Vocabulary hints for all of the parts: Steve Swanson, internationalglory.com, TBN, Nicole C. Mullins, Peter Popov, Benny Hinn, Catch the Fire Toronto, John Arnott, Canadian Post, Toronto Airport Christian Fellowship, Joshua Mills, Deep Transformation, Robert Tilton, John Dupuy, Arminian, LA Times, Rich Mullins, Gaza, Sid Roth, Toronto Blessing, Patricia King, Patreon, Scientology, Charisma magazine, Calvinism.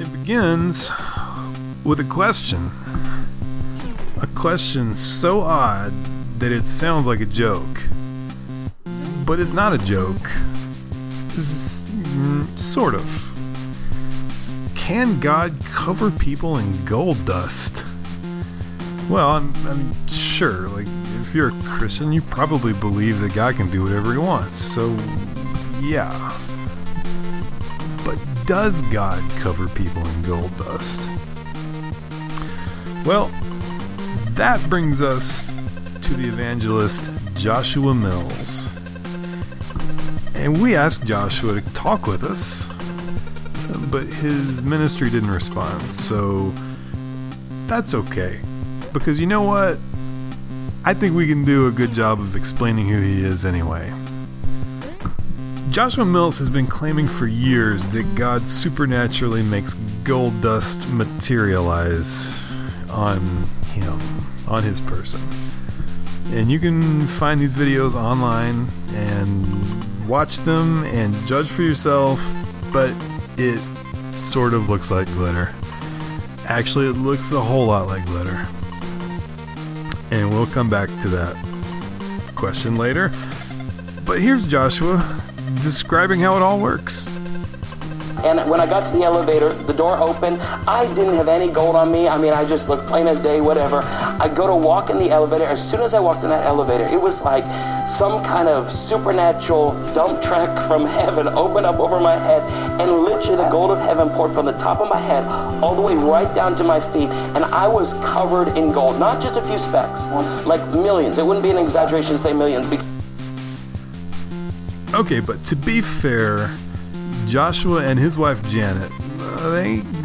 It begins with a question. A question so odd that it sounds like a joke. But it's not a joke. It's sort of. Can God cover people in gold dust? Well, I'm sure, like, if you're a Christian, you probably believe that God can do whatever he wants, so yeah. But does God cover people in gold dust? Well, that brings us to the evangelist Joshua Mills. And we asked Joshua to talk with us, but his ministry didn't respond, so that's okay. Because you know what? I think we can do a good job of explaining who he is anyway. Joshua Mills has been claiming for years that God supernaturally makes gold dust materialize on him, on his person. And you can find these videos online and watch them and judge for yourself, but it sort of looks like glitter. Actually, it looks a whole lot like glitter. And we'll come back to that question later. But here's Joshua describing how it all works. And when I got to the elevator, the door opened. I didn't have any gold on me. I mean, I just looked plain as day, whatever. I go to walk in the elevator. As soon as I walked in that elevator, it was like some kind of supernatural dump truck from heaven opened up over my head. And literally the gold of heaven poured from the top of my head all the way right down to my feet. And I was covered in gold. Not just a few specks, like millions. It wouldn't be an exaggeration to say millions. Okay, but to be fair, Joshua and his wife Janet,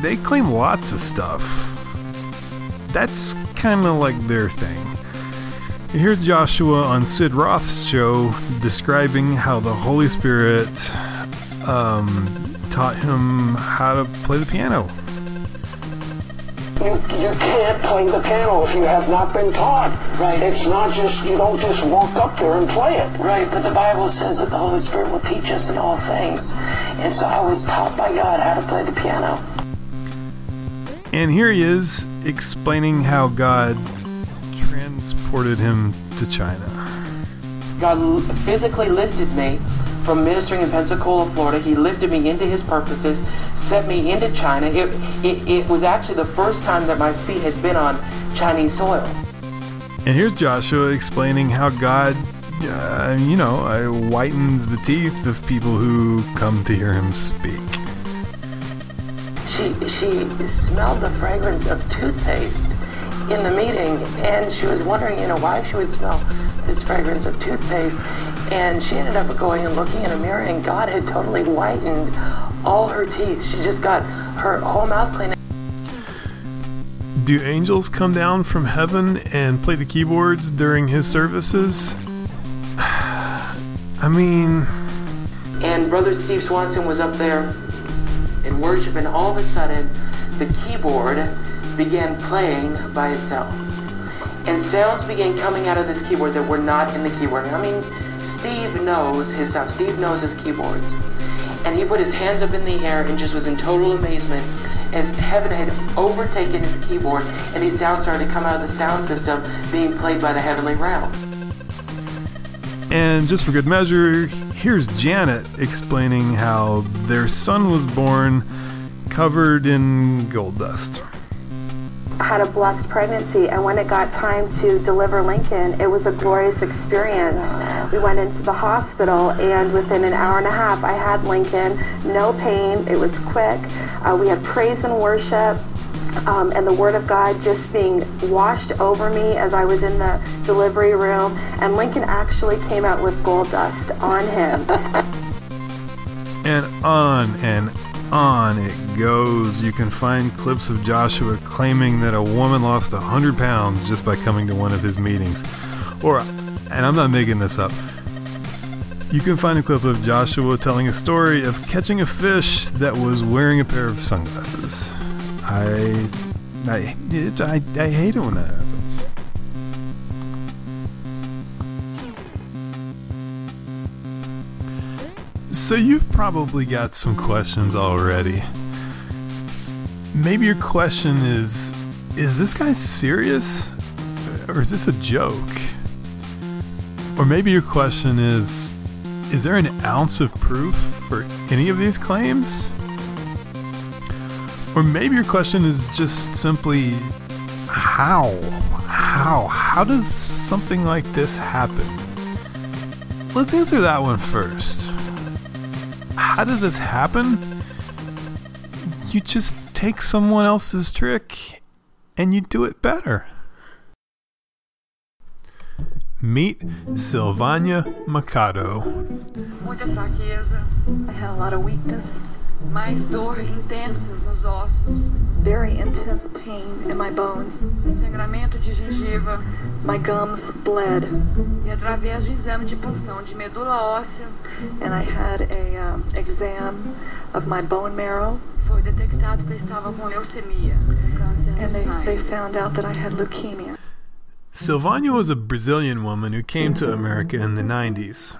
they claim lots of stuff. That's kind of like their thing. Here's Joshua on Sid Roth's show describing how the Holy Spirit taught him how to play the piano. You can't play the piano if you have not been taught. Right. It's not just, you don't just walk up there and play it. Right, but the Bible says that the Holy Spirit will teach us in all things. And so I was taught by God how to play the piano. And here he is explaining how God transported him to China. God physically lifted me from ministering in Pensacola, Florida. He lifted me into his purposes, sent me into China. It was actually the first time that my feet had been on Chinese soil. And here's Joshua explaining how God, whitens the teeth of people who come to hear him speak. She smelled the fragrance of toothpaste in the meeting, and she was wondering, why she would smell this fragrance of toothpaste. And she ended up going and looking in a mirror, and God had totally whitened all her teeth. She just got her whole mouth clean. Do angels come down from heaven and play the keyboards during his services? I mean... And Brother Steve Swanson was up there in worship, and all of a sudden, the keyboard began playing by itself. And sounds began coming out of this keyboard that were not in the keyboard. I mean, Steve knows his stuff. Steve knows his keyboards. And he put his hands up in the air and just was in total amazement as heaven had overtaken his keyboard and these sounds started to come out of the sound system being played by the heavenly realm. And just for good measure, here's Janet explaining how their son was born covered in gold dust. Had a blessed pregnancy, and when it got time to deliver Lincoln, it was a glorious experience. We went into the hospital, and within an hour and a half, I had Lincoln. No pain. It was quick. We had praise and worship, and the Word of God just being washed over me as I was in the delivery room, and Lincoln actually came out with gold dust on him. And on it goes. You can find clips of Joshua claiming that a woman lost 100 pounds just by coming to one of his meetings. And I'm not making this up. You can find a clip of Joshua telling a story of catching a fish that was wearing a pair of sunglasses. I hate it when that happens. So you've probably got some questions already. Maybe your question is this guy serious? Or is this a joke? Or maybe your question is there an ounce of proof for any of these claims? Or maybe your question is just simply, how? How does something like this happen? Let's answer that one first. How does this happen? You just take someone else's trick and you do it better. Meet Sylvania Machado. Muita fraqueza. I had a lot of weakness. Mais dor intensas nos ossos. Very intense pain in my bones. Sangramento de gengiva. My gums bled. E através de exame de punção de medula óssea. And I had a exam of my bone marrow. Foi detectado que eu estava com leucemia. And they found out that I had leukemia. Sylvania was a Brazilian woman who came to America in the 90s,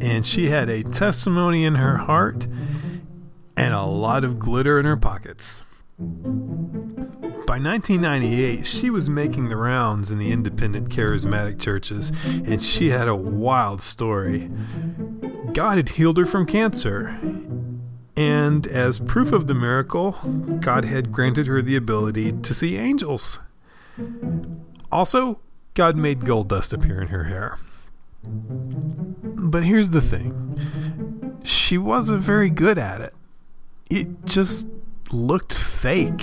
and she had a testimony in her heart and a lot of glitter in her pockets. By 1998, she was making the rounds in the independent charismatic churches, and she had a wild story. God had healed her from cancer, and as proof of the miracle, God had granted her the ability to see angels. Also, God made gold dust appear in her hair. But here's the thing. She wasn't very good at it. It just looked fake.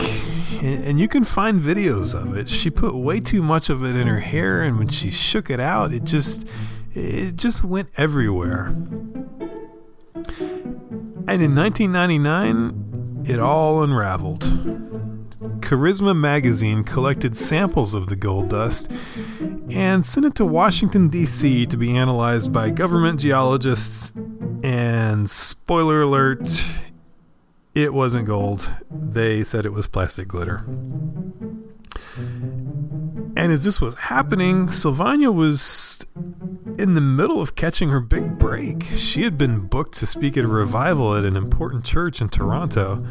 And you can find videos of it. She put way too much of it in her hair, and when she shook it out, it just went everywhere. And in 1999, it all unraveled. Charisma magazine collected samples of the gold dust and sent it to Washington, D.C. to be analyzed by government geologists, and spoiler alert, it wasn't gold. They said it was plastic glitter. And as this was happening, Sylvania was in the middle of catching her big break. She had been booked to speak at a revival at an important church in Toronto.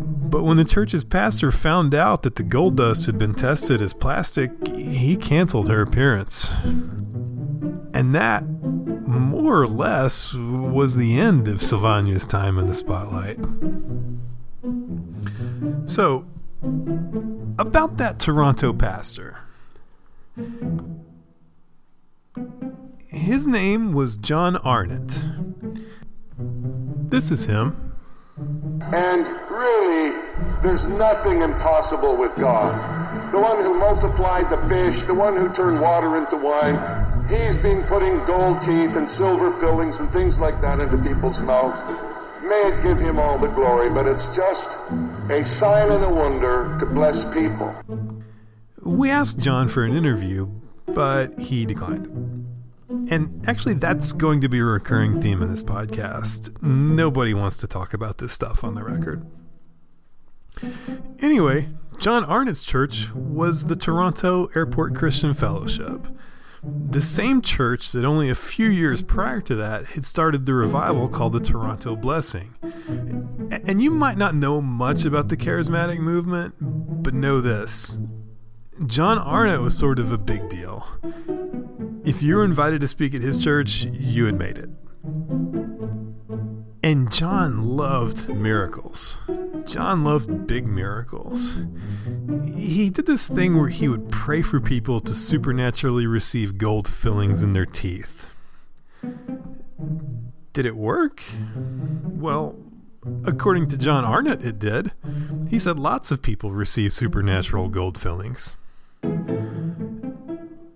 But when the church's pastor found out that the gold dust had been tested as plastic, he canceled her appearance. And that, more or less, was the end of Sylvania's time in the spotlight. So, about that Toronto pastor. His name was John Arnott. This is him. And really, there's nothing impossible with God. The one who multiplied the fish, the one who turned water into wine, he's been putting gold teeth and silver fillings and things like that into people's mouths. May it give him all the glory, but it's just a sign and a wonder to bless people. We asked John for an interview, but he declined. And actually, that's going to be a recurring theme in this podcast. Nobody wants to talk about this stuff on the record. Anyway, John Arnott's church was the Toronto Airport Christian Fellowship, the same church that only a few years prior to that had started the revival called the Toronto Blessing. And you might not know much about the charismatic movement, but know this. John Arnott was sort of a big deal. If you were invited to speak at his church, you had made it. And John loved miracles. John loved big miracles. He did this thing where he would pray for people to supernaturally receive gold fillings in their teeth. Did it work? Well, according to John Arnott, it did. He said lots of people received supernatural gold fillings.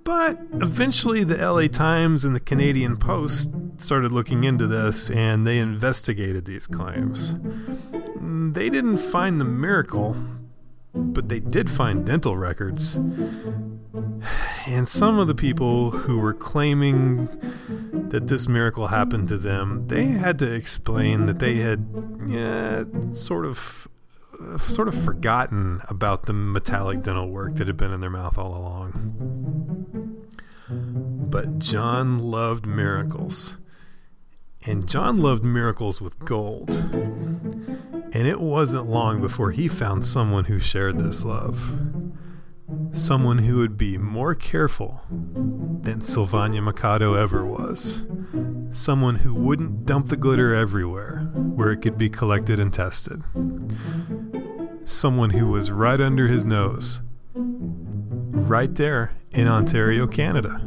But eventually the LA Times and the Canadian Post started looking into this, and they investigated these claims. They didn't find the miracle, but they did find dental records. And some of the people who were claiming that this miracle happened to them, they had to explain that they had sort of forgotten about the metallic dental work that had been in their mouth all along. But John loved miracles. And John loved miracles with gold. And And it wasn't long before he found someone who shared this love. Someone who would be more careful than Sylvania Machado ever was. Someone who wouldn't dump the glitter everywhere where it could be collected and tested. Someone who was right under his nose, right there in Ontario, Canada.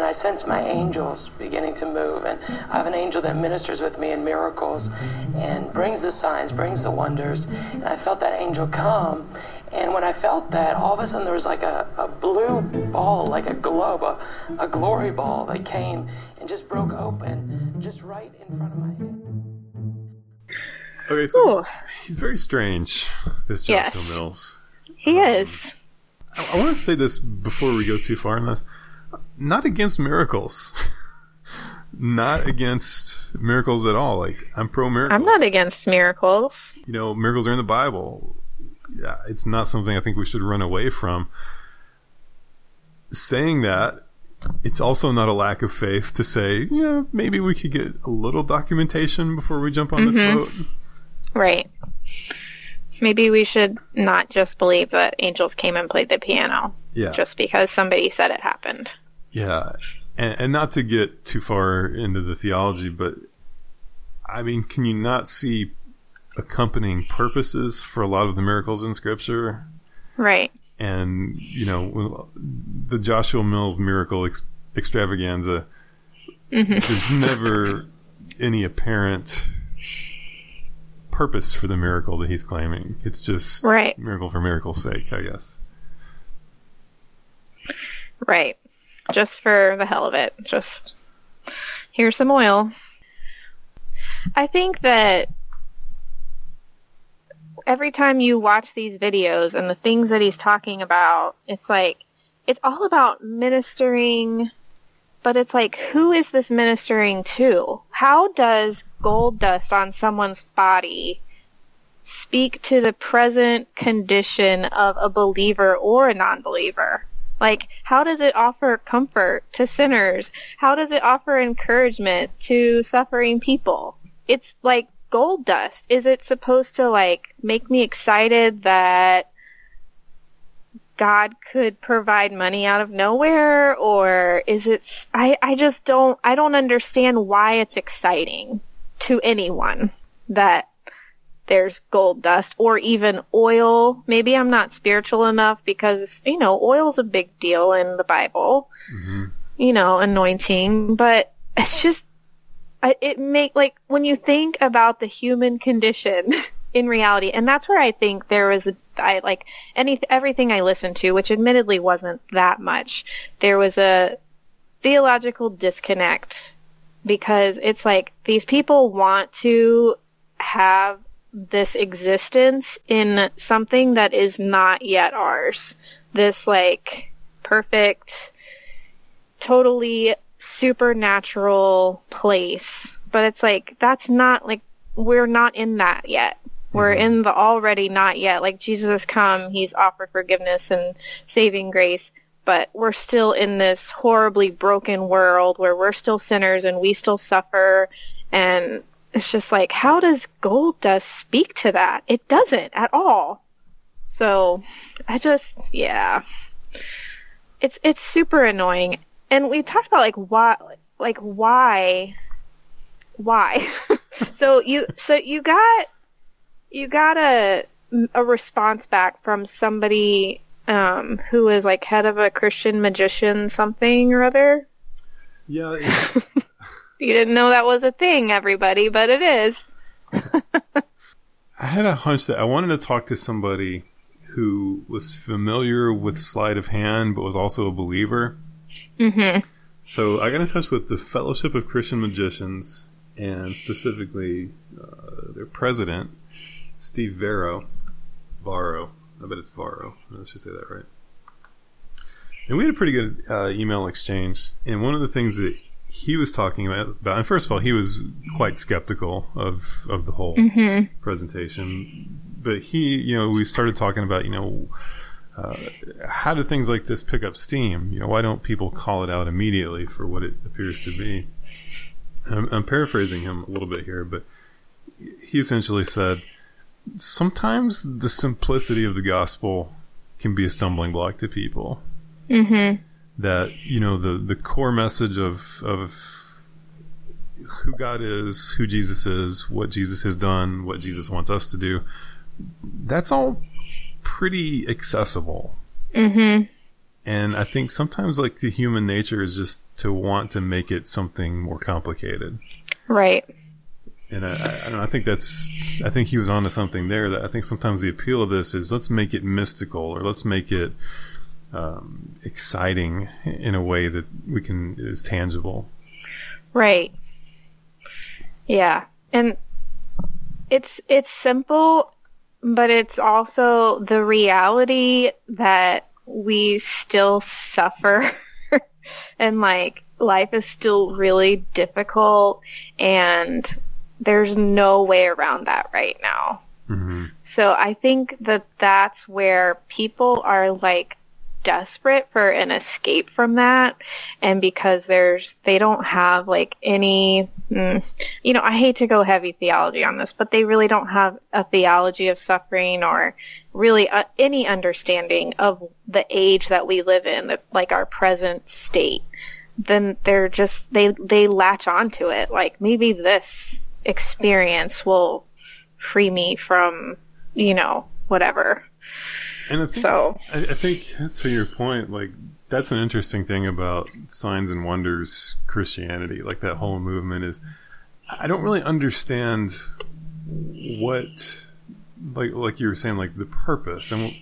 I sense my angels beginning to move, and I have an angel that ministers with me in miracles and brings the signs, brings the wonders, and I felt that angel come. And when I felt that, all of a sudden there was like a blue ball, like a globe, a glory ball that came and just broke open just right in front of my head. Okay, so he's very strange, this Joshua Mills. He is. I want to say this before we go too far in this. Not against miracles. Not against miracles at all. Like, I'm pro-miracles. I'm not against miracles. You know, miracles are in the Bible. Yeah, it's not something I think we should run away from. Saying that, it's also not a lack of faith to say, yeah, maybe we could get a little documentation before we jump on this boat. Right. Maybe we should not just believe that angels came and played the piano. Yeah. Just because somebody said it happened. Yeah. And not to get too far into the theology, but I mean, can you not see accompanying purposes for a lot of the miracles in Scripture? Right. And, you know, the Joshua Mills miracle extravaganza, there's never any apparent purpose for the miracle that he's claiming. It's just miracle for miracle's sake, I guess. Right. Just for the hell of it. Just, here's some oil. I think that every time you watch these videos and the things that he's talking about, it's like, it's all about ministering, but it's like, who is this ministering to? How does gold dust on someone's body speak to the present condition of a believer or a non-believer? Like, how does it offer comfort to sinners? How does it offer encouragement to suffering people? It's like gold dust. Is it supposed to, like, make me excited that God could provide money out of nowhere? Or is it... I just don't understand why it's exciting to anyone that there's gold dust or even oil. Maybe I'm not spiritual enough because, you know, oil's a big deal in the Bible, you know, anointing, but it's just, like, when you think about the human condition in reality, and that's where I think there was, everything I listened to, which admittedly wasn't that much, there was a theological disconnect because it's like these people want to have this existence in something that is not yet ours. This, like, perfect, totally supernatural place. But it's like, that's not, like, we're not in that yet. We're in the already not yet. Like, Jesus has come, he's offered forgiveness and saving grace, but we're still in this horribly broken world where we're still sinners and we still suffer. And it's just like, how does gold dust speak to that? It doesn't at all. So, I just, It's super annoying. And we talked about, like, why? so you got a response back from somebody who is, like, head of a Christian magician something or other. Yeah. You didn't know that was a thing, everybody, but it is. I had a hunch that I wanted to talk to somebody who was familiar with sleight of hand, but was also a believer. So I got in touch with the Fellowship of Christian Magicians, and specifically their president, Steve Varro. I bet it's Varro. I should say that right. And we had a pretty good email exchange. And one of the things that he was talking about, and first of all, he was quite skeptical of the whole presentation, but we started talking about, how do things like this pick up steam? You know, why don't people call it out immediately for what it appears to be? I'm paraphrasing him a little bit here, but he essentially said, sometimes the simplicity of the gospel can be a stumbling block to people. Mm-hmm. That, you know, the core message of who God is, who Jesus is, what Jesus has done, what Jesus wants us to do, that's all pretty accessible. Mm-hmm. And I think sometimes, like, the human nature is just to want to make it something more complicated. Right. And I don't know, I think he was onto something there, that I think sometimes the appeal of this is, let's make it mystical, or let's make it exciting in a way that is tangible. Right. Yeah. And it's simple, but it's also the reality that we still suffer and, like, life is still really difficult, and there's no way around that right now. Mm-hmm. So I think that that's where people are, like, desperate for an escape from that, and because they don't have, like, any, you know, I hate to go heavy theology on this, but they really don't have a theology of suffering, or really any understanding of the age that we live in, like our present state. Then they're just, they latch onto it, like, maybe this experience will free me from, you know, whatever. And I think to your point, like, that's an interesting thing about Signs and Wonders Christianity, like, that whole movement is, I don't really understand what, like you were saying, like, the purpose. And,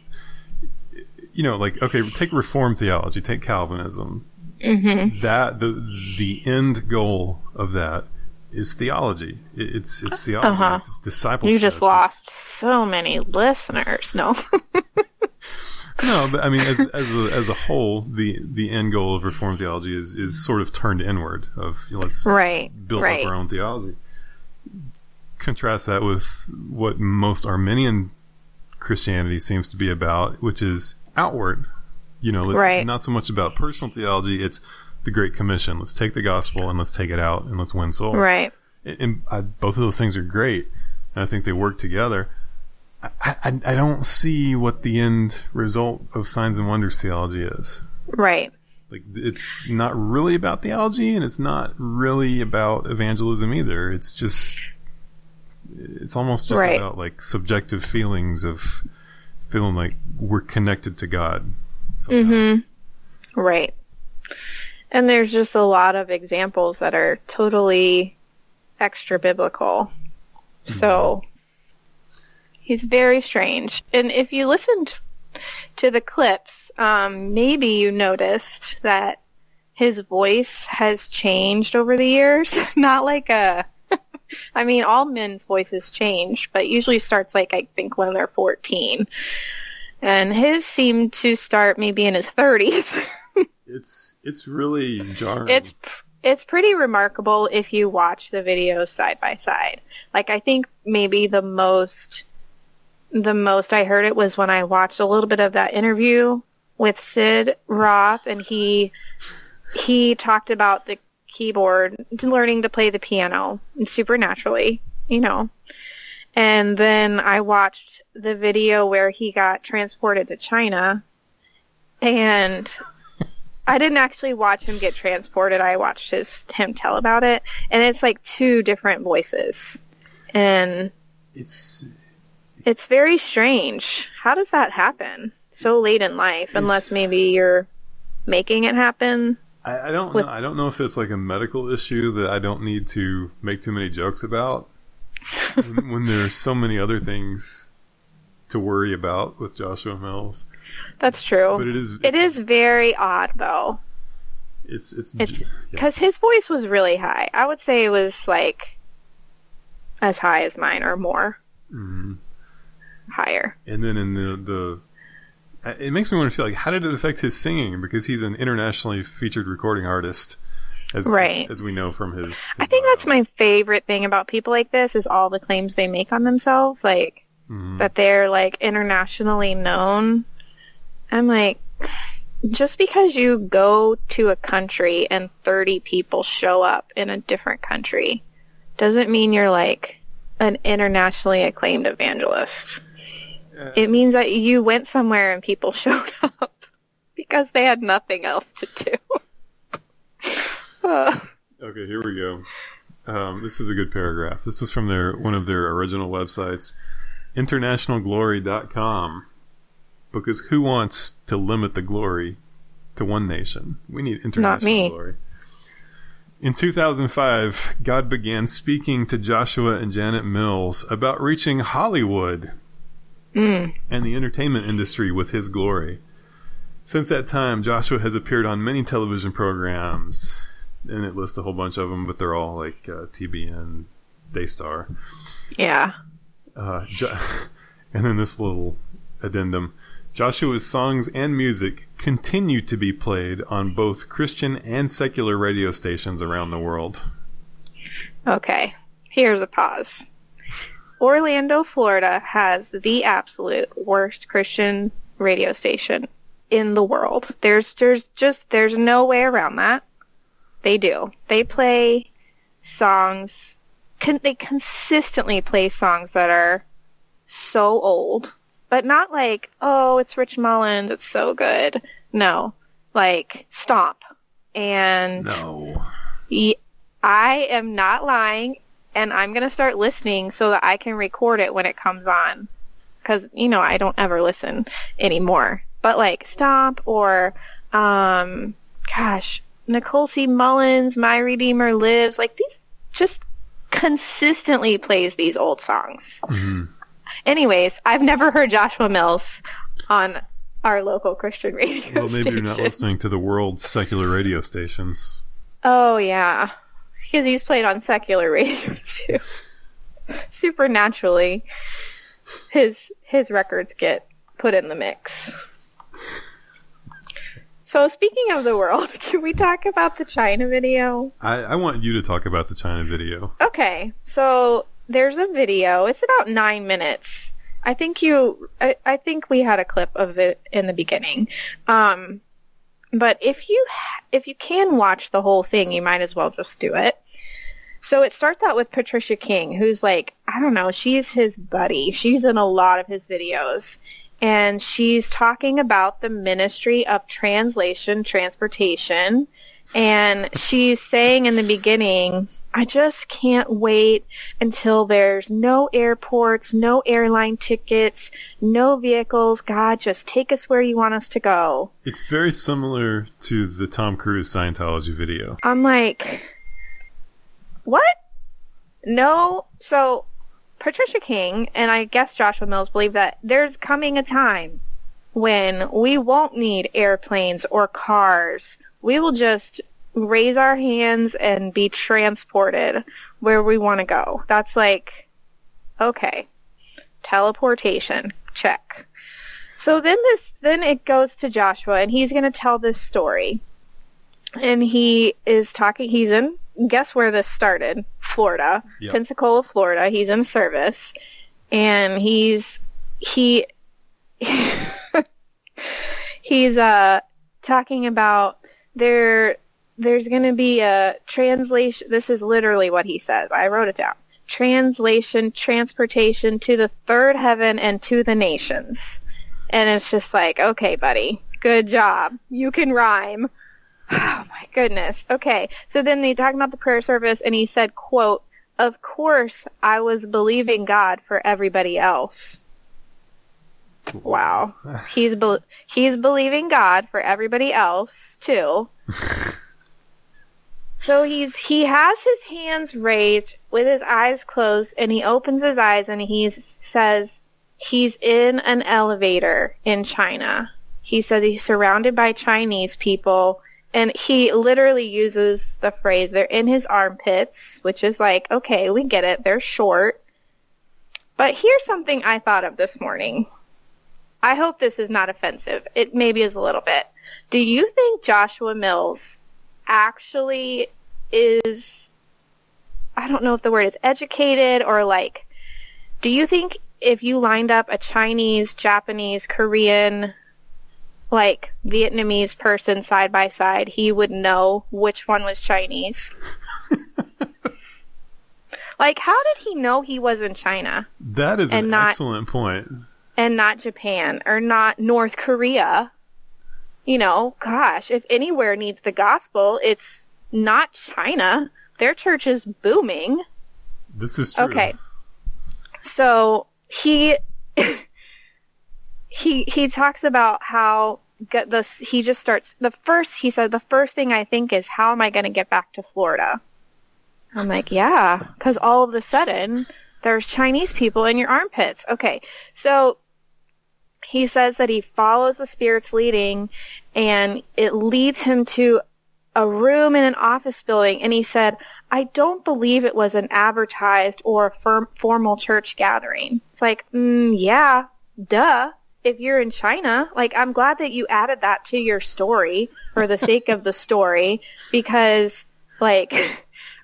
you know, like, okay, take Reformed theology, take Calvinism. Mm-hmm. That the end goal of that is theology. It's theology. Uh-huh. It's discipleship. You just lost so many listeners. No. No, but I mean, as a whole, the end goal of Reformed theology is sort of turned inward, of, you know, let's build up our own theology. Contrast that with what most Arminian Christianity seems to be about, which is outward. You know, it's not so much about personal theology, it's the Great Commission. Let's take the gospel and let's take it out and let's win souls. Right. And both of those things are great, and I think they work together. I don't see what the end result of Signs and Wonders theology is. Right. Like, it's not really about theology, and it's not really about evangelism either. It's just, it's almost just about, like, subjective feelings of feeling like we're connected to God. Mm-hmm. Right. And there's just a lot of examples that are totally extra biblical. So he's very strange. And if you listened to the clips, maybe you noticed that his voice has changed over the years. Not like a, I mean, all men's voices change, but usually starts, like, I think when they're 14. And his seemed to start maybe in his 30s. It's really jarring. It's pretty remarkable if you watch the videos side by side. Like, I think maybe the most I heard it was when I watched a little bit of that interview with Sid Roth, and he talked about the keyboard, learning to play the piano supernaturally, you know. And then I watched the video where he got transported to China, and I didn't actually watch him get transported. I watched him tell about it, and it's like two different voices, and it's very strange. How does that happen so late in life? Unless maybe you're making it happen. I don't know. I don't know if it's like a medical issue that I don't need to make too many jokes about. when there's so many other things to worry about with Joshua Mills. That's true. But it is very odd, though. It's because his voice was really high. I would say it was, like, as high as mine or more. Mm-hmm. Higher. And then in the it makes me want to feel like, how did it affect his singing? Because he's an internationally featured recording artist. As we know from his I think bio. That's my favorite thing about people like this is all the claims they make on themselves, like, that they're, like, internationally known. I'm like, just because you go to a country and 30 people show up in a different country doesn't mean you're, like, an internationally acclaimed evangelist. It means that you went somewhere and people showed up because they had nothing else to do. Okay, here we go. This is a good paragraph. This is from one of their original websites, internationalglory.com. Because who wants to limit the glory to one nation? We need international glory. In 2005, God began speaking to Joshua and Janet Mills about reaching Hollywood and the entertainment industry with his glory. Since that time, Joshua has appeared on many television programs, and it lists a whole bunch of them, but they're all like TBN, Daystar. Yeah. And then this little addendum. Joshua's songs and music continue to be played on both Christian and secular radio stations around the world. Okay, here's a pause. Orlando, Florida has the absolute worst Christian radio station in the world. There's no way around that. They do. They play songs. They consistently play songs that are so old. But not like, oh, it's Rich Mullins, it's so good. No. Like, Stomp. And no. I am not lying, and I'm going to start listening so that I can record it when it comes on. Because, I don't ever listen anymore. But, like, Stomp or, Nicole C. Mullins, My Redeemer Lives. Like, these just consistently plays these old songs. Mm-hmm. Anyways, I've never heard Joshua Mills on our local Christian radio station. Well, maybe you're not listening to the world's secular radio stations. Oh, yeah. Because he's played on secular radio, too. Supernaturally, his records get put in the mix. So, speaking of the world, can we talk about the China video? I want you to talk about the China video. Okay, so... There's a video. It's about 9 minutes. I think we had a clip of it in the beginning. But if you can watch the whole thing, you might as well just do it. So it starts out with Patricia King, who's like, I don't know, she's his buddy. She's in a lot of his videos. And she's talking about the ministry of translation, transportation. And she's saying in the beginning, I just can't wait until there's no airports, no airline tickets, no vehicles. God, just take us where you want us to go. It's very similar to the Tom Cruise Scientology video. I'm like, what? No. So Patricia King, and I guess Joshua Mills, believe that there's coming a time when we won't need airplanes or cars. We will just raise our hands and be transported where we want to go. That's like, okay, teleportation, check. So then it goes to Joshua, and he's going to tell this story. And he is talking, he's in, guess where this started? Florida. Yep. Pensacola, Florida. He's in service. And he's talking about there's going to be a translation. This is literally what he says. I wrote it down. Translation, transportation to the third heaven and to the nations. And it's just like, okay, buddy, good job. You can rhyme. Oh, my goodness. Okay. So then they talk about the prayer service, and he said, quote, of course, I was believing God for everybody else. Wow. He's believing God for everybody else, too. So he has his hands raised with his eyes closed, and he opens his eyes, and he says he's in an elevator in China. He says he's surrounded by Chinese people, and he literally uses the phrase, they're in his armpits, which is like, okay, we get it, they're short. But here's something I thought of this morning. I hope this is not offensive. It maybe is a little bit. Do you think Joshua Mills actually is, I don't know if the word is educated or like, do you think if you lined up a Chinese, Japanese, Korean, like Vietnamese person side by side, he would know which one was Chinese? Like, how did he know he was in China? That is an excellent point. And not Japan or not North Korea. You know, gosh, if anywhere needs the gospel, it's not China. Their church is booming. This is true. Okay. So he talks about how he just starts. He said, the first thing I think is, how am I going to get back to Florida? I'm like, yeah, because all of a sudden there's Chinese people in your armpits. Okay, so he says that he follows the Spirit's leading, and it leads him to a room in an office building. And he said, I don't believe it was an advertised or a formal church gathering. It's like, yeah, duh. If you're in China, like, I'm glad that you added that to your story for the sake of the story, because, like,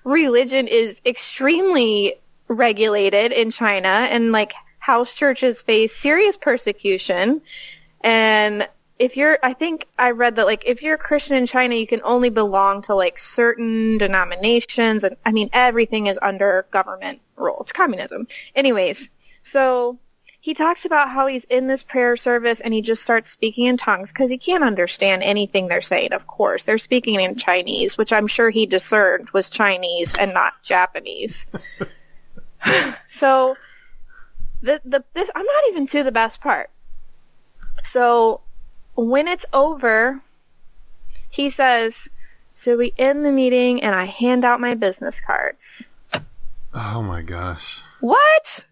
religion is extremely regulated in China, and, like, house churches face serious persecution. And I think I read that, like, if you're a Christian in China, you can only belong to, like, certain denominations. And I mean, everything is under government rule. It's communism. Anyways, so he talks about how he's in this prayer service and he just starts speaking in tongues because he can't understand anything they're saying, of course. They're speaking in Chinese, which I'm sure he discerned was Chinese and not Japanese. So this I'm not even to the best part. So when it's over, he says, so we end the meeting and I hand out my business cards. Oh my gosh. What?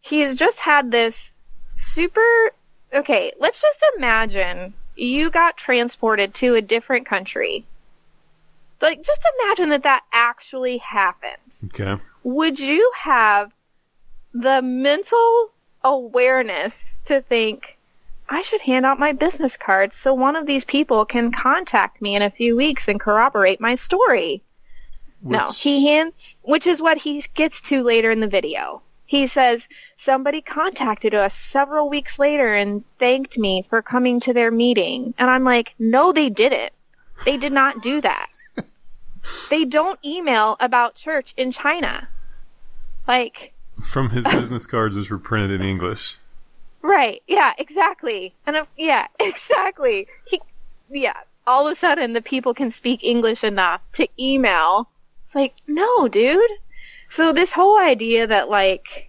He's just had this let's just imagine you got transported to a different country. Like, just imagine that actually happens. Okay. Would you have the mental awareness to think, I should hand out my business cards so one of these people can contact me in a few weeks and corroborate my story? Which is what he gets to later in the video. He says, somebody contacted us several weeks later and thanked me for coming to their meeting. And I'm like, no, they didn't. They did not do that. They don't email about church in China. Like, from his business cards, which were printed in English. Right. Yeah, exactly. All of a sudden, the people can speak English enough to email. It's like, no, dude. So this whole idea that, like,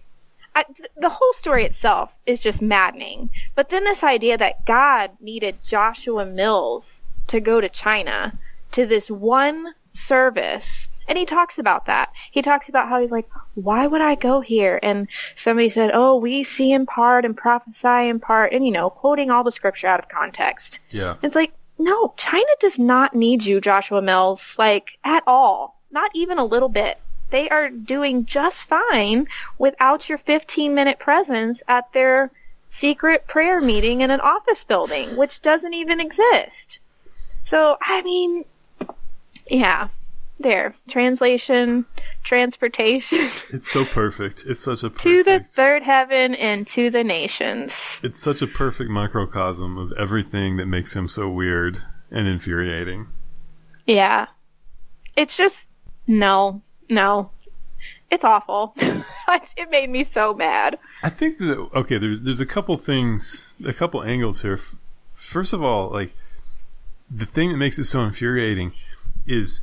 the whole story itself is just maddening. But then this idea that God needed Joshua Mills to go to China to this one service. And he talks about that. He talks about how he's like, why would I go here? And somebody said, oh, we see in part and prophesy in part. And, you know, quoting all the scripture out of context. Yeah. It's like, no, China does not need you, Joshua Mills, like, at all. Not even a little bit. They are doing just fine without your 15-minute presence at their secret prayer meeting in an office building, which doesn't even exist. So, I mean, yeah, there. Translation, transportation. It's so perfect. It's such a perfect. To the third heaven and to the nations. It's such a perfect microcosm of everything that makes him so weird and infuriating. Yeah. It's just, no, it's awful. It made me so mad. I think that, okay, there's a couple things, a couple angles here. First of all, like, the thing that makes it so infuriating is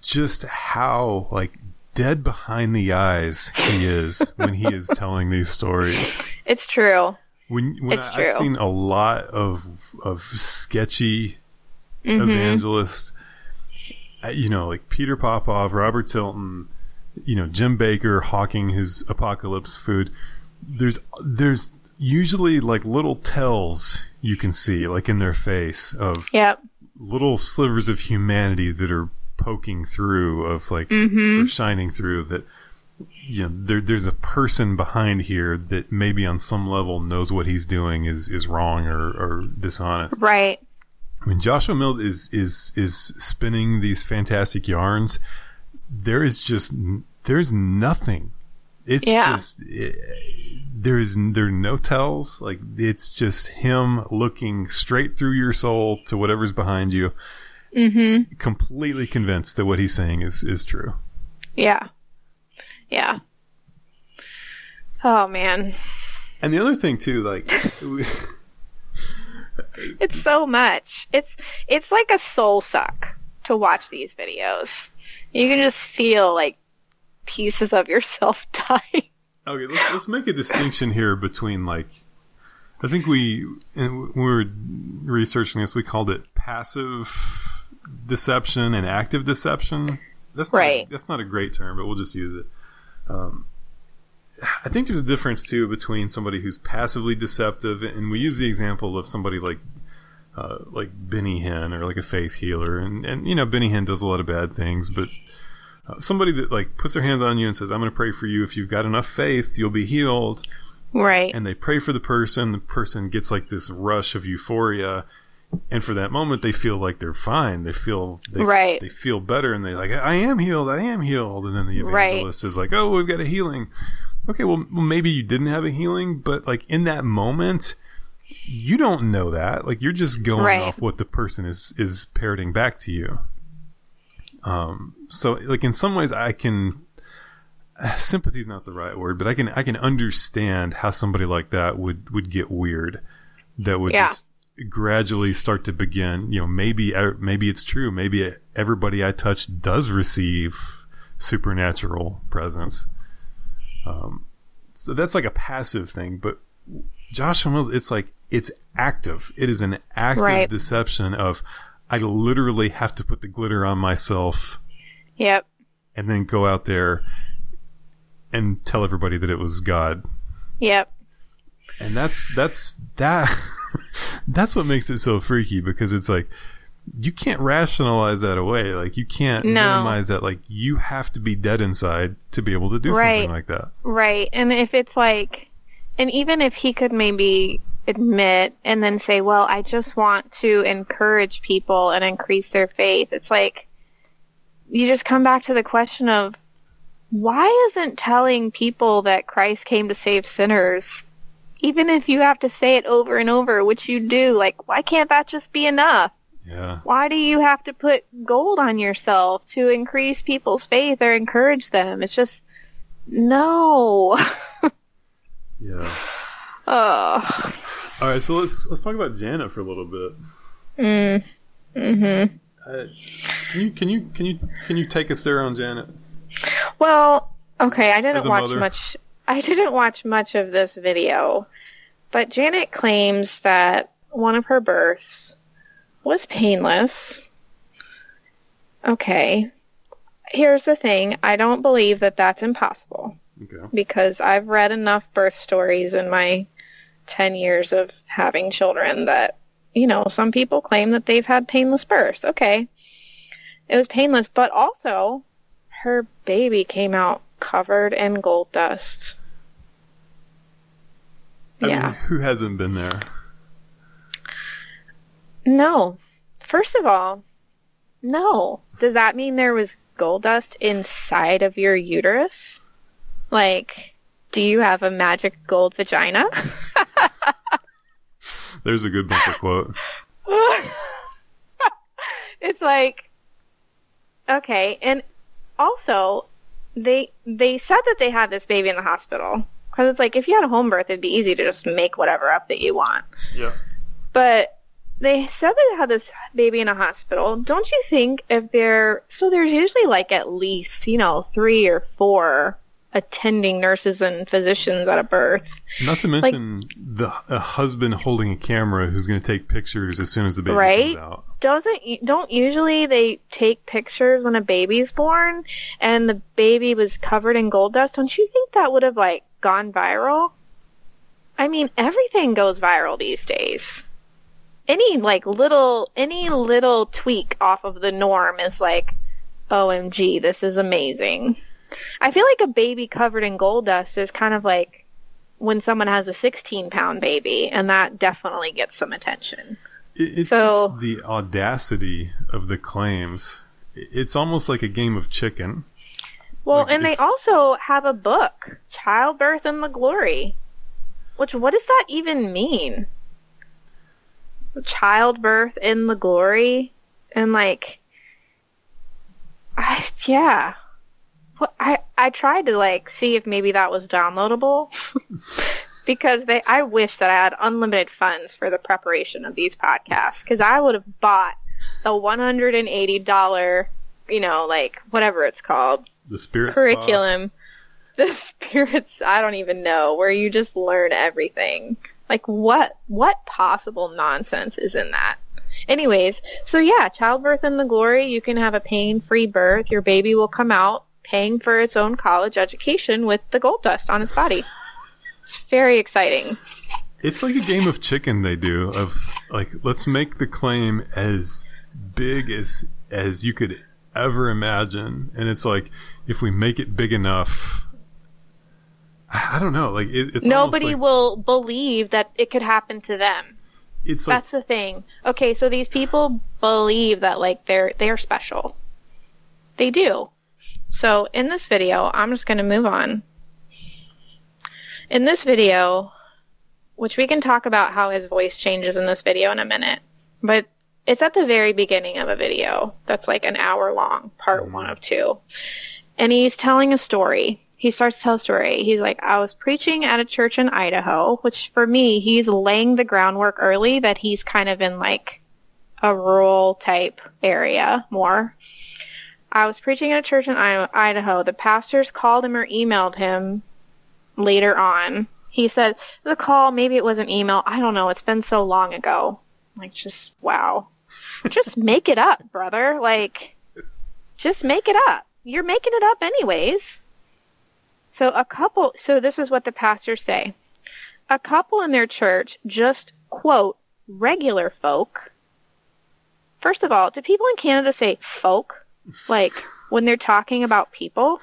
just how, like, dead behind the eyes he is when he is telling these stories. It's true. When I've seen a lot of sketchy evangelists. You know, like Peter Popov, Robert Tilton, you know, Jim Baker hawking his apocalypse food. There's usually, like, little tells you can see, like, in their face of little slivers of humanity that are poking through, of, like, or shining through, that, you know, there's a person behind here that maybe on some level knows what he's doing is wrong or dishonest. Right. When Joshua Mills is spinning these fantastic yarns, there's nothing. It's just, there are no tells. Like, it's just him looking straight through your soul to whatever's behind you, completely convinced that what he's saying is true. Yeah. Yeah. Oh, man. And the other thing, too, like... It's so much. It's like a soul suck to watch these videos. You can just feel, like, pieces of yourself dying. Okay, let's make a distinction here between, like... I think when we were researching this, we called it passive deception and active deception. That's not a great term, but we'll just use it. I think there's a difference, too, between somebody who's passively deceptive, and we use the example of somebody like Benny Hinn or like a faith healer. And you know, Benny Hinn does a lot of bad things, but somebody that like puts their hands on you and says, I'm going to pray for you. If you've got enough faith, you'll be healed. Right. And they pray for the person gets like this rush of euphoria, and for that moment they feel like they're fine. They feel better, and they're like, I am healed, and then the evangelist is like, oh, we've got a healing. Okay, well maybe you didn't have a healing, but like in that moment you don't know that. Like you're just going off what the person is parroting back to you. So like in some ways I can sympathy is not the right word, but I can understand how somebody like that would get weird. That would just gradually start to begin. You know, maybe it's true. Maybe everybody I touch does receive supernatural presence. So that's like a passive thing. But Joshua Mills, it's like it's active. It is an active deception of I literally have to put the glitter on myself. Yep. And then go out there and tell everybody that it was God. Yep. And that's what makes it so freaky, because it's like you can't rationalize that away. Like you can't minimize that. Like you have to be dead inside to be able to do something like that. Right. And if it's like, and even if he could maybe admit and then say, well, I just want to encourage people and increase their faith. It's like you just come back to the question of, why isn't telling people that Christ came to save sinners, even if you have to say it over and over, which you do, like, why can't that just be enough? Yeah. Why do you have to put gold on yourself to increase people's faith or encourage them? It's just, no. Yeah. Oh. All right, so let's talk about Janet for a little bit. Mm-hmm. Can you take us there on Janet? Well, okay, I didn't watch much of this video, but Janet claims that one of her births was painless. Okay, here's the thing. I don't believe that that's impossible, because I've read enough birth stories in my 10 years of having children that, you know, some people claim that they've had painless births. Okay, it was painless, but also... her baby came out covered in gold dust. I mean, who hasn't been there? No. First of all, no. Does that mean there was gold dust inside of your uterus? Like, do you have a magic gold vagina? There's a good Baker quote. It's like, okay, and also, they said that they had this baby in the hospital. Because it's like, if you had a home birth, it'd be easy to just make whatever up that you want. Yeah. But they said that they had this baby in a hospital. Don't you think if they're... So there's usually like at least, you know, 3 or 4 attending nurses and physicians at a birth. Not to mention like, a husband holding a camera who's going to take pictures as soon as the baby comes out. Don't usually they take pictures when a baby's born, and the baby was covered in gold dust? Don't you think that would have like gone viral? I mean, everything goes viral these days. Any little tweak off of the norm is like, OMG, this is amazing. I feel like a baby covered in gold dust is kind of like when someone has a 16-pound baby, and that definitely gets some attention. It's just the audacity of the claims. It's almost like a game of chicken. Well, like, and they also have a book, Childbirth and the Glory, which what does that even mean? Childbirth in the Glory? And like, yeah. I tried to like see if maybe that was downloadable because I wish that I had unlimited funds for the preparation of these podcasts, because I would have bought the $180, you know, like whatever it's called, the spirit curriculum, spa. The spirits. I don't even know, where you just learn everything. Like what possible nonsense is in that? Anyways, so yeah, Childbirth in the Glory. You can have a pain-free birth. Your baby will come out paying for its own college education with the gold dust on its body. It's very exciting. It's like a game of chicken they do of like, let's make the claim as big as you could ever imagine. And it's like, if we make it big enough, I don't know. Like it's nobody like, will believe that it could happen to them. It's like, that's the thing. Okay, so these people believe that like they're special. They do. So in this video, I'm just going to move on. In this video, which we can talk about how his voice changes in this video in a minute, but it's at the very beginning of a video that's like an hour long, part one of two. And he's telling a story. He starts to tell a story. He's like, I was preaching at a church in Idaho, which for me, he's laying the groundwork early that he's kind of in like a rural type area more. I was preaching at a church in Idaho. The pastors called him or emailed him later on. He said, the call, maybe it was an email. I don't know. It's been so long ago. Like, just, wow. Just make it up, brother. Like, just make it up. You're making it up anyways. So this is what the pastors say. A couple in their church just, quote, regular folk. First of all, do people in Canada say folk? Like, when they're talking about people.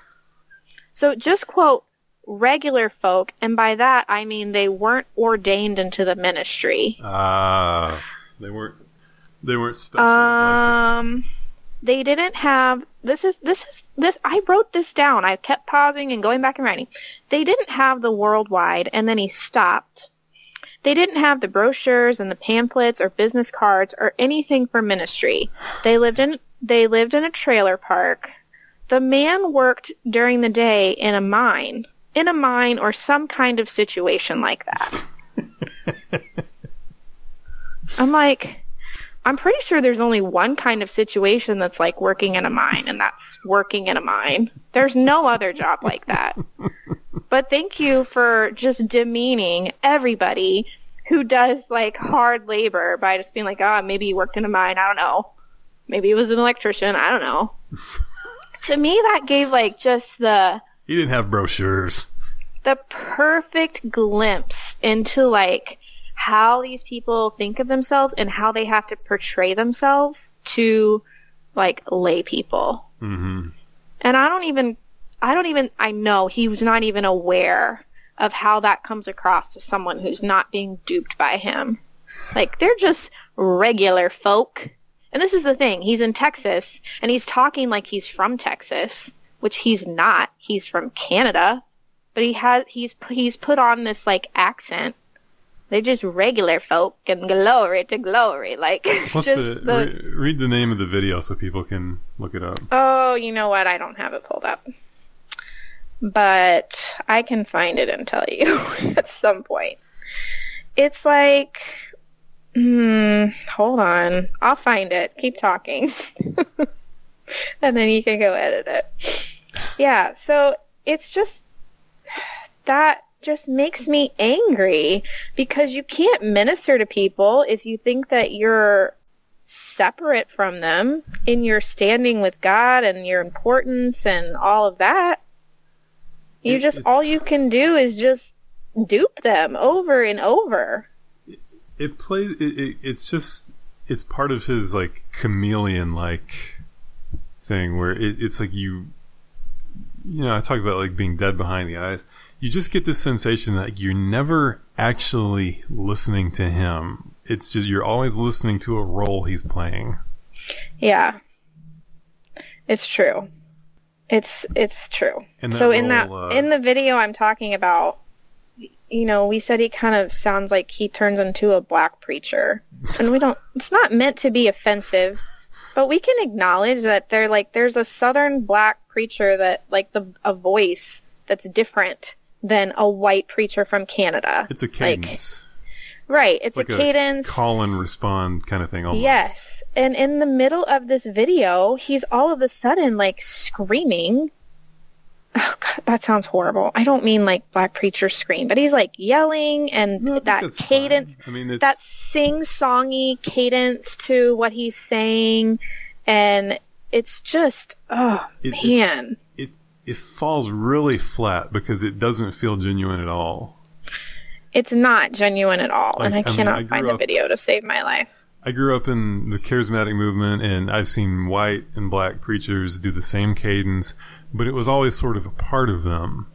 So just, quote, regular folk, and by that I mean they weren't ordained into the ministry. They weren't special. They didn't have, this is, I wrote this down. I kept pausing and going back and writing. They didn't have the worldwide, and then he stopped. They didn't have the brochures and the pamphlets or business cards or anything for ministry. They lived in a trailer park. The man worked during the day in a mine or some kind of situation like that. I'm like, I'm pretty sure there's only one kind of situation that's like working in a mine, and that's working in a mine. There's no other job like that. But thank you for just demeaning everybody who does like hard labor by just being like, oh, maybe you worked in a mine. I don't know. Maybe he was an electrician. I don't know. To me, that gave like just the... He didn't have brochures. The perfect glimpse into like how these people think of themselves and how they have to portray themselves to like lay people. Mm-hmm. And I know he was not even aware of how that comes across to someone who's not being duped by him. Like, they're just regular folk. And this is the thing. He's in Texas, and he's talking like he's from Texas, which he's not. He's from Canada. But he's put on this, like, accent. They're just regular folk, and glory to glory. Like, plus just read the name of the video so people can look it up. Oh, you know what? I don't have it pulled up. But I can find it and tell you at some point. It's like... hold on. I'll find it. Keep talking. And then you can go edit it. Yeah, so it's just... That just makes me angry, because you can't minister to people if you think that you're separate from them in your standing with God and your importance and all of that. All you can do is just dupe them over and over. It plays. It's just. It's part of his like chameleon like thing where it's like you. You know, I talk about like being dead behind the eyes. You just get this sensation that you're never actually listening to him. It's just you're always listening to a role he's playing. Yeah, it's true. It's true. So in the video I'm talking about. You know, we said he kind of sounds like he turns into a black preacher. And it's not meant to be offensive. But we can acknowledge that there's a Southern black preacher that a voice that's different than a white preacher from Canada. It's a cadence. Right. It's like a cadence. Call and respond kind of thing almost. Yes. And in the middle of this video, he's all of a sudden screaming. Oh, God, that sounds horrible. I don't mean black preacher scream, but he's yelling and that cadence, that sing-songy cadence to what he's saying. And it's just, man. It falls really flat because it doesn't feel genuine at all. It's not genuine at all, and I cannot find the video to save my life. I grew up in the charismatic movement, and I've seen white and black preachers do the same cadence, but it was always sort of a part of them.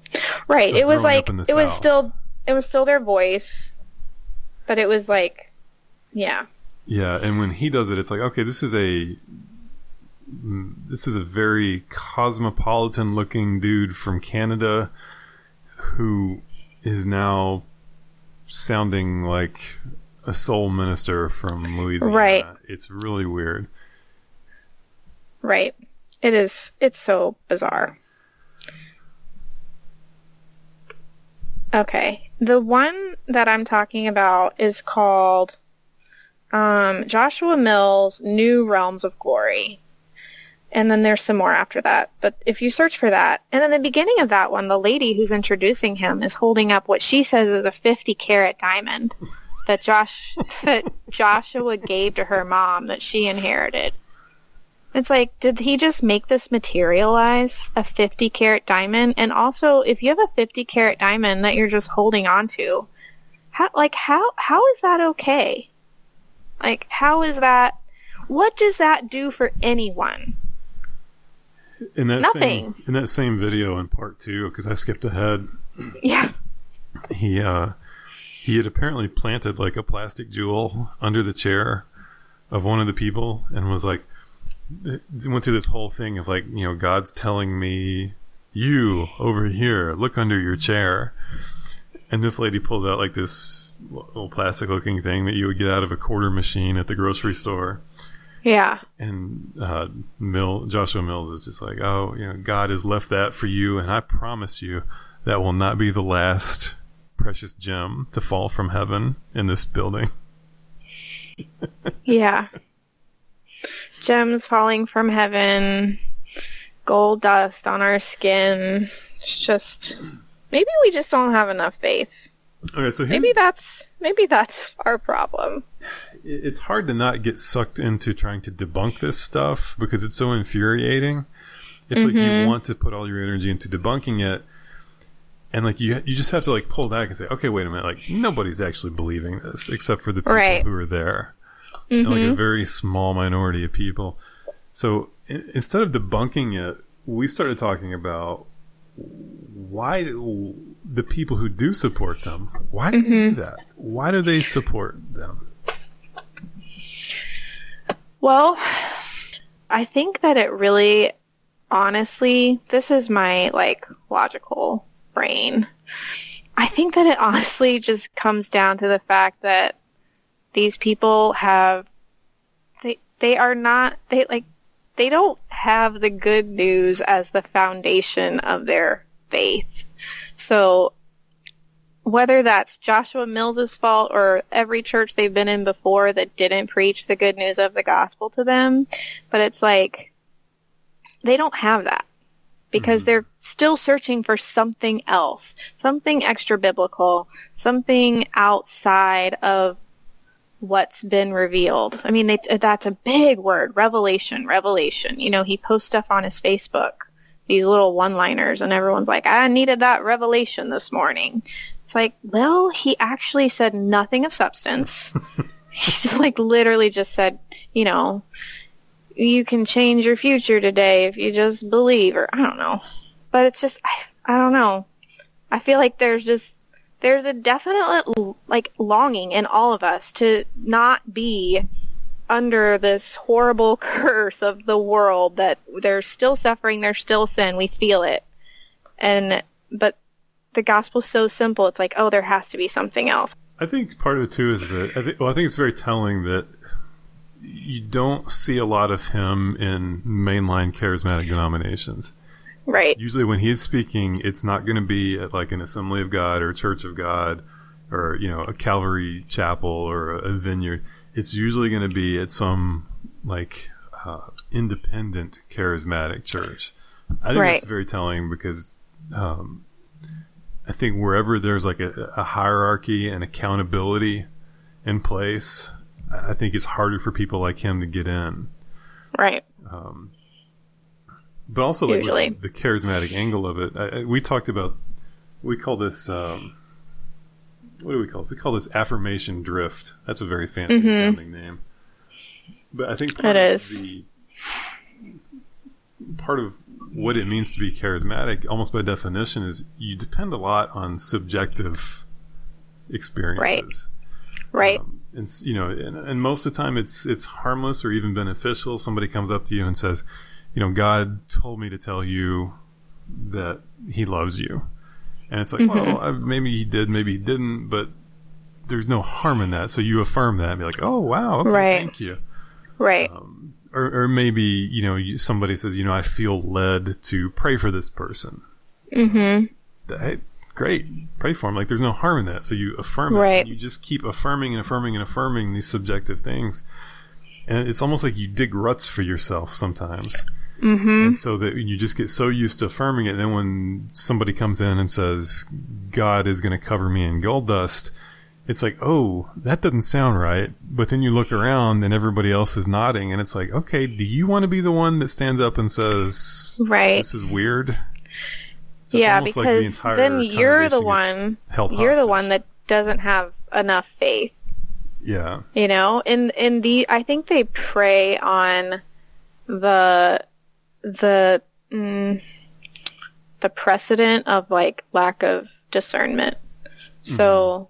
Right. It was still their voice, but it was yeah. Yeah, and when he does it, it's okay, this is a very cosmopolitan-looking dude from Canada who is now sounding like a soul minister from Louisiana. Right. It's really weird. Right. It is. It's so bizarre. Okay. The one that I'm talking about is called Joshua Mills' New Realms of Glory. And then there's some more after that. But if you search for that, and in the beginning of that one, the lady who's introducing him is holding up what she says is a 50-carat diamond that Joshua gave to her mom that she inherited. It's did he just make this materialize, a 50-carat diamond? And also, if you have a 50-carat diamond that you're just holding on to, how is that okay? How is that? What does that do for anyone? Nothing. In that same video in part 2, because I skipped ahead. Yeah. He had apparently planted a plastic jewel under the chair of one of the people, and was went through this whole thing of God's telling me, you over here, look under your chair. And this lady pulls out this little plastic looking thing that you would get out of a quarter machine at the grocery store. Yeah. And Joshua Mills is just God has left that for you, and I promise you that will not be the last precious gem to fall from heaven in this building. Yeah. Gems falling from heaven, gold dust on our skin. It's just, maybe we just don't have enough faith. Okay, so maybe that's our problem. It's hard to not get sucked into trying to debunk this stuff because it's so infuriating. It's you want to put all your energy into debunking it, and you just have to pull back and say, okay, wait a minute, nobody's actually believing this except for the people who are there, mm-hmm. and a very small minority of people. So instead of debunking it, we started talking about why the people who do support them, why do they do that? Why do they support them? Well, I think that it really, honestly, this is my, logical brain. I think that it honestly just comes down to the fact that these people have, they don't have the good news as the foundation of their faith. So whether that's Joshua Mills' fault or every church they've been in before that didn't preach the good news of the gospel to them, but it's they don't have that because they're still searching for something else, something extra biblical, something outside of what's been revealed. I mean, that's a big word, revelation. He posts stuff on his Facebook, these little one-liners, and everyone's I needed that revelation this morning. It's he actually said nothing of substance. He just literally just said, you can change your future today if you just believe, or I don't know. But it's just, I don't know. I feel there's a definite longing in all of us to not be under this horrible curse of the world that there's still suffering, there's still sin, we feel it. But the gospel's so simple, it's there has to be something else. I think part of it too is that I think it's very telling that you don't see a lot of him in mainline charismatic denominations. Right. Usually when he's speaking, it's not going to be at like an Assembly of God or a Church of God or, you know, a Calvary Chapel or a Vineyard. It's usually going to be at some like independent charismatic church. I think that's very telling because I think wherever there's like a hierarchy and accountability in place, I think it's harder for people like him to get in. Right. But also like with the charismatic angle of it, we talked about, we call this, what do we call this? We call this affirmation drift. That's a very fancy sounding name. But I think part of what it means to be charismatic, almost by definition, is you depend a lot on subjective experiences. Right. And you know, and most of the time it's harmless or even beneficial. Somebody comes up to you and says, you know, God told me to tell you that he loves you. And it's like, well, maybe he did, maybe he didn't, but there's no harm in that. So you affirm that and be like, oh, wow, okay, thank you. Right. Or maybe, you know, somebody says, you know, I feel led to pray for this person. Hey, great. Pray for him. Like, there's no harm in that. So you affirm it. And you just keep affirming and affirming and affirming these subjective things. And it's almost like you dig ruts for yourself sometimes. And so that you just get so used to affirming it. And then when somebody comes in and says, God is going to cover me in gold dust, it's like, oh, that doesn't sound right. But then you look around and everybody else is nodding. And it's like, okay, do you want to be the one that stands up and says, this is weird? So yeah, because like the then you're the one, that doesn't have enough faith. Yeah. You know, and I think they prey on the precedent of like lack of discernment. So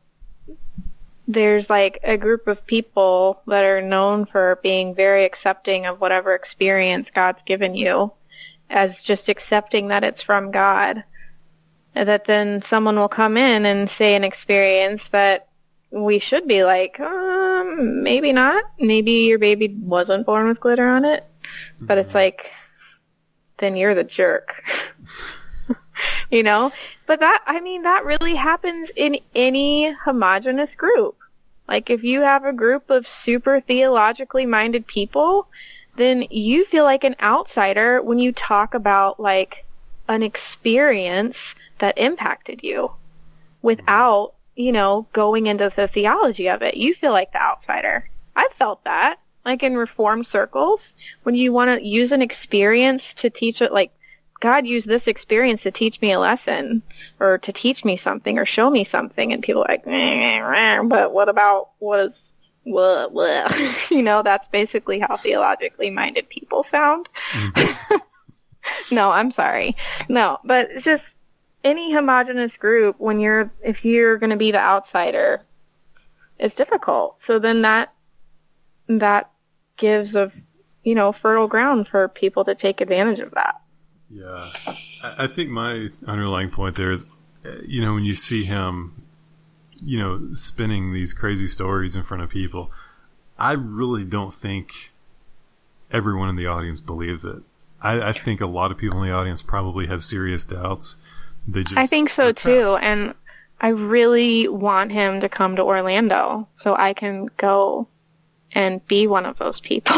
there's like a group of people that are known for being very accepting of whatever experience God's given you, as just accepting that it's from God. And that then someone will come in and say an experience that we should be like, maybe not. Maybe your baby wasn't born with glitter on it. But it's like, then you're the jerk. You know? But that, I mean, that really happens in any homogenous group. Like, if you have a group of super theologically minded people, then you feel like an outsider when you talk about, like, an experience that impacted you without, you know, going into the theology of it. You feel like the outsider. I've felt that. Like in Reformed circles, when you want to use an experience to teach it, like, God used this experience to teach me a lesson or to teach me something or show me something. And people are like, but what about what? You know, that's basically how theologically minded people sound. No, I'm sorry. No, but it's just any homogenous group, when if you're going to be the outsider, it's difficult. So then that gives fertile ground for people to take advantage of that. Yeah. I think my underlying point there is, you know, when you see him, you know, spinning these crazy stories in front of people, I really don't think everyone in the audience believes it. I think a lot of people in the audience probably have serious doubts. I think so too. And I really want him to come to Orlando so I can go and be one of those people.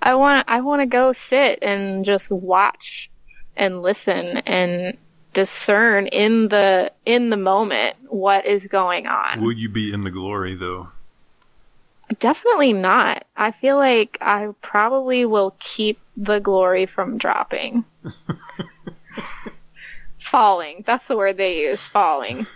I want to go sit and just watch and listen and discern in the moment what is going on. Will you be in the glory though? Definitely not. I feel like I probably will keep the glory from dropping. Falling. That's the word they use, falling.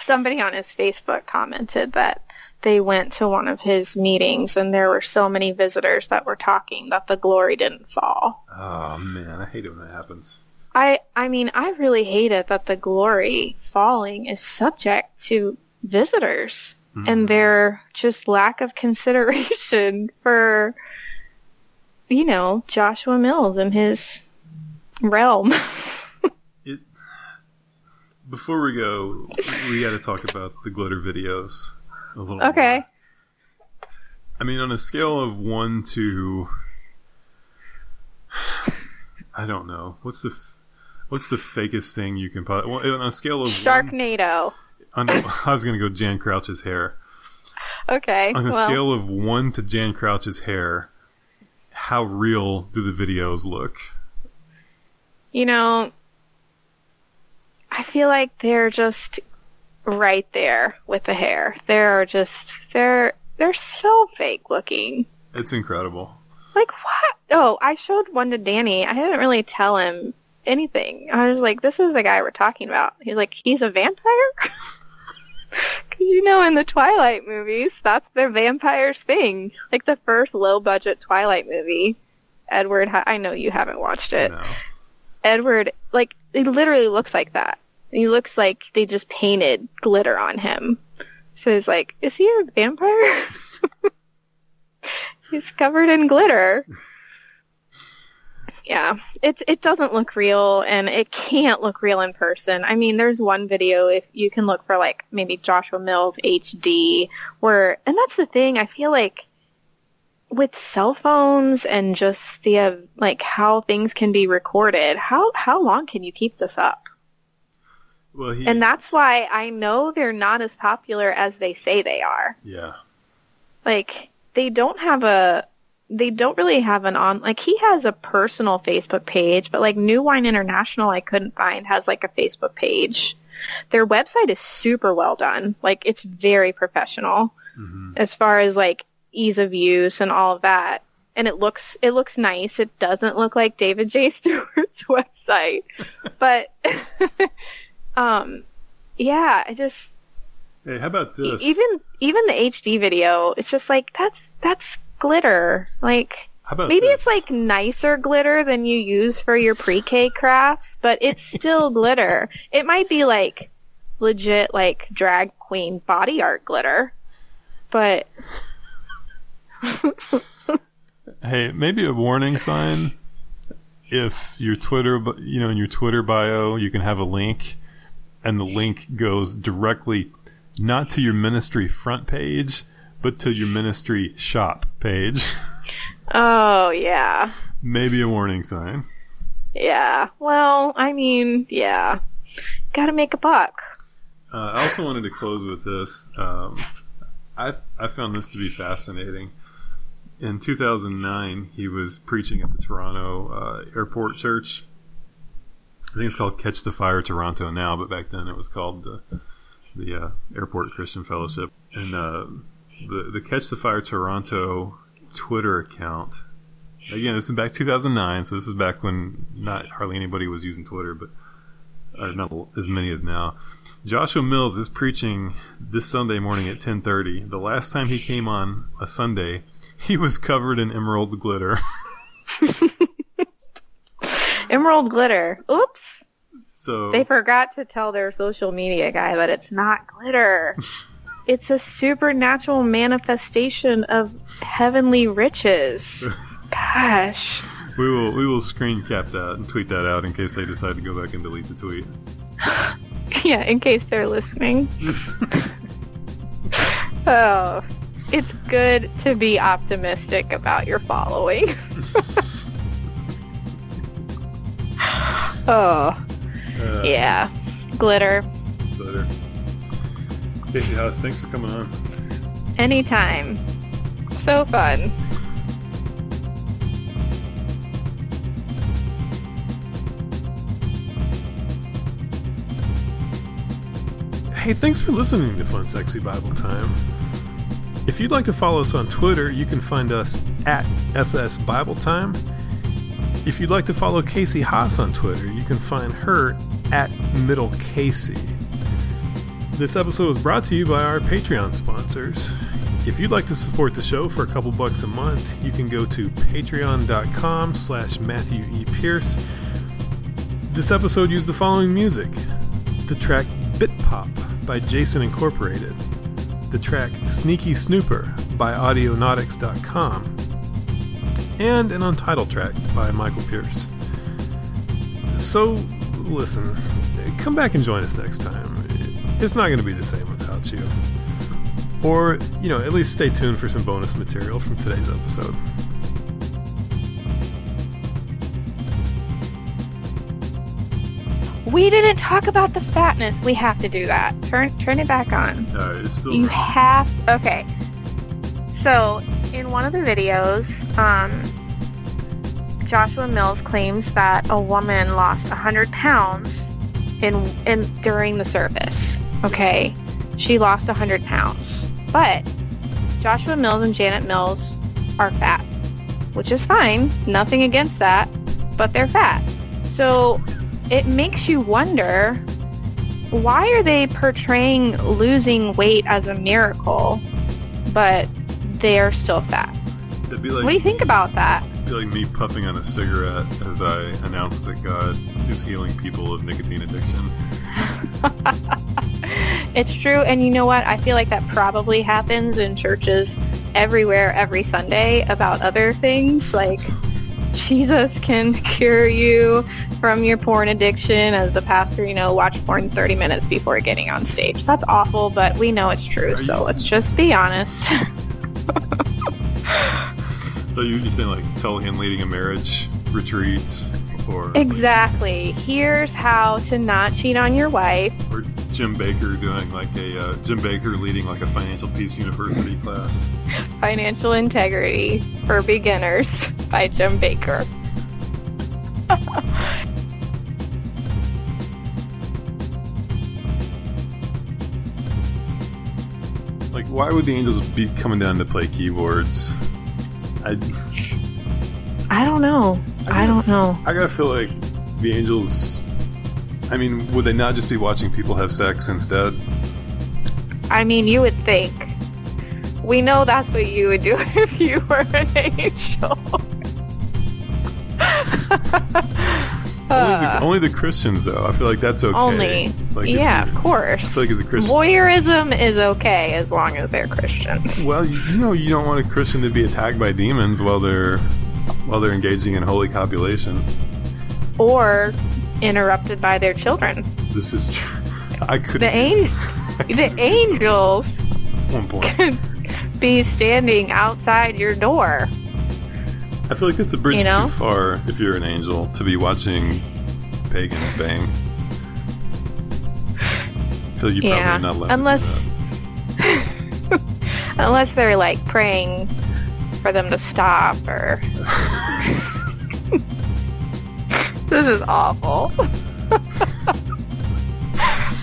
Somebody on his Facebook commented that they went to one of his meetings and there were so many visitors that were talking that the glory didn't fall. Oh man, I hate it when that happens. I mean, I really hate it that the glory falling is subject to visitors and their just lack of consideration for, you know, Joshua Mills and his realm. Before we go, we got to talk about the glitter videos. A little okay. More. I mean, on a scale of 1 to, I don't know, what's the fakest thing you can possibly... Well, on a scale of Sharknado. I was going to go Jan Crouch's hair. Okay. On a scale of 1 to Jan Crouch's hair, how real do the videos look? You know, I feel like they're just right there with the hair. They're so fake looking. It's incredible. Like, what? Oh, I showed one to Danny. I didn't really tell him anything. I was like, this is the guy we're talking about. He's like, he's a vampire? Because, you know, in the Twilight movies, that's their vampire's thing. Like the first low-budget Twilight movie, Edward, I know you haven't watched it. No. Edward, like, he literally looks like that. He looks like they just painted glitter on him. So he's like, is he a vampire? He's covered in glitter. Yeah, it doesn't look real, and it can't look real in person. I mean, there's one video, if you can look for, like, maybe Joshua Mills HD, where, and that's the thing, I feel like with cell phones and just the, like, how things can be recorded, how long can you keep this up? Well, and that's why I know they're not as popular as they say they are. Yeah. Like, they don't really have an on... Like, he has a personal Facebook page, but, like, New Wine International, I couldn't find, has, like, a Facebook page. Their website is super well done. Like, it's very professional as far as, like, ease of use and all of that. And it looks nice. It doesn't look like David J. Stewart's website. But... yeah, I just... Hey, how about this? Even the HD video, it's just like, that's glitter. Like, how about maybe this? It's like nicer glitter than you use for your pre-K crafts, but it's still glitter. It might be like legit, like drag queen body art glitter, but... Hey, maybe a warning sign. If your Twitter, you know, in your Twitter bio, you can have a link. And the link goes directly not to your ministry front page, but to your ministry shop page. Oh, yeah. Maybe a warning sign. Yeah. Well, I mean, yeah. Gotta make a buck. I also wanted to close with this. I found this to be fascinating. In 2009, he was preaching at the Toronto Airport Church. I think it's called Catch the Fire Toronto now, but back then it was called the Airport Christian Fellowship. And the Catch the Fire Toronto Twitter account, again, this is back 2009, so this is back when not hardly anybody was using Twitter, but not as many as now. Joshua Mills is preaching this Sunday morning at 10:30. The last time he came on a Sunday, he was covered in emerald glitter. Emerald glitter. Oops. So they forgot to tell their social media guy that it's not glitter. It's a supernatural manifestation of heavenly riches. Gosh. We will screen cap that and tweet that out in case they decide to go back and delete the tweet. Yeah, in case they're listening. Oh, it's good to be optimistic about your following. Oh, yeah. Glitter. Casey House, thanks for coming on. Anytime. So fun. Hey, thanks for listening to Fun Sexy Bible Time. If you'd like to follow us on Twitter, you can find us at FS Bible Time. If you'd like to follow Casey Haas on Twitter, you can find her at Middle Casey. This episode was brought to you by our Patreon sponsors. If you'd like to support the show for a couple bucks a month, you can go to patreon.com/Matthew E. Pierce. This episode used the following music. The track Bit Pop by Jason Incorporated. The track Sneaky Snooper by Audionautics.com. and an untitled track by Michael Pierce. So, listen, come back and join us next time. It's not going to be the same without you. Or, you know, at least stay tuned for some bonus material from today's episode. We didn't talk about the fatness. We have to do that. Turn it back on. No, it's still... You have... Okay. So, in one of the videos, Joshua Mills claims that a woman lost 100 pounds in during the service. Okay? She lost 100 pounds. But Joshua Mills and Janet Mills are fat, which is fine. Nothing against that. But they're fat. So... it makes you wonder, why are they portraying losing weight as a miracle, but they're still fat? That'd be like, what do you think about that? It'd be like me puffing on a cigarette as I announce that God is healing people of nicotine addiction. It's true, and you know what? I feel like that probably happens in churches everywhere every Sunday about other things, like... Jesus can cure you from your porn addiction, as the pastor, you know, watch porn 30 minutes before getting on stage. That's awful, but we know it's true, so let's just be honest. So you're just saying, like, tell him leading a marriage retreat, or... Exactly. Here's how to not cheat on your wife. Or Jim Baker doing, like, a... Jim Baker leading, like, a Financial Peace University class. Financial Integrity for Beginners by Jim Baker. Like, why would the angels be coming down to play keyboards? I don't know. I don't know. I gotta feel like the angels... I mean, would they not just be watching people have sex instead? I mean, you would think. We know that's what you would do if you were an angel. Only the Christians, though. I feel like that's okay. Only. Like, yeah, of course. I feel like as a Christian... voyeurism is okay as long as they're Christians. Well, you know, you don't want a Christian to be attacked by demons while they're engaging in holy copulation. Or interrupted by their children. This is true. I couldn't... The angels... One point. Be standing outside your door. I feel like that's a bridge too far if you're an angel to be watching pagans bang. I feel like you're probably not allowed. Unless they're like praying for them to stop or this is awful.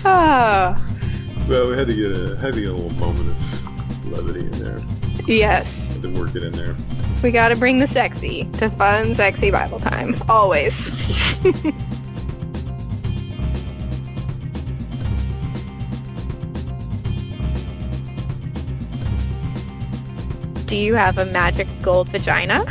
Well, we had to get a little moment of levity in there. Yes. To work it in there. We gotta bring the sexy to fun, sexy Bible time. Always. Do you have a magic gold vagina?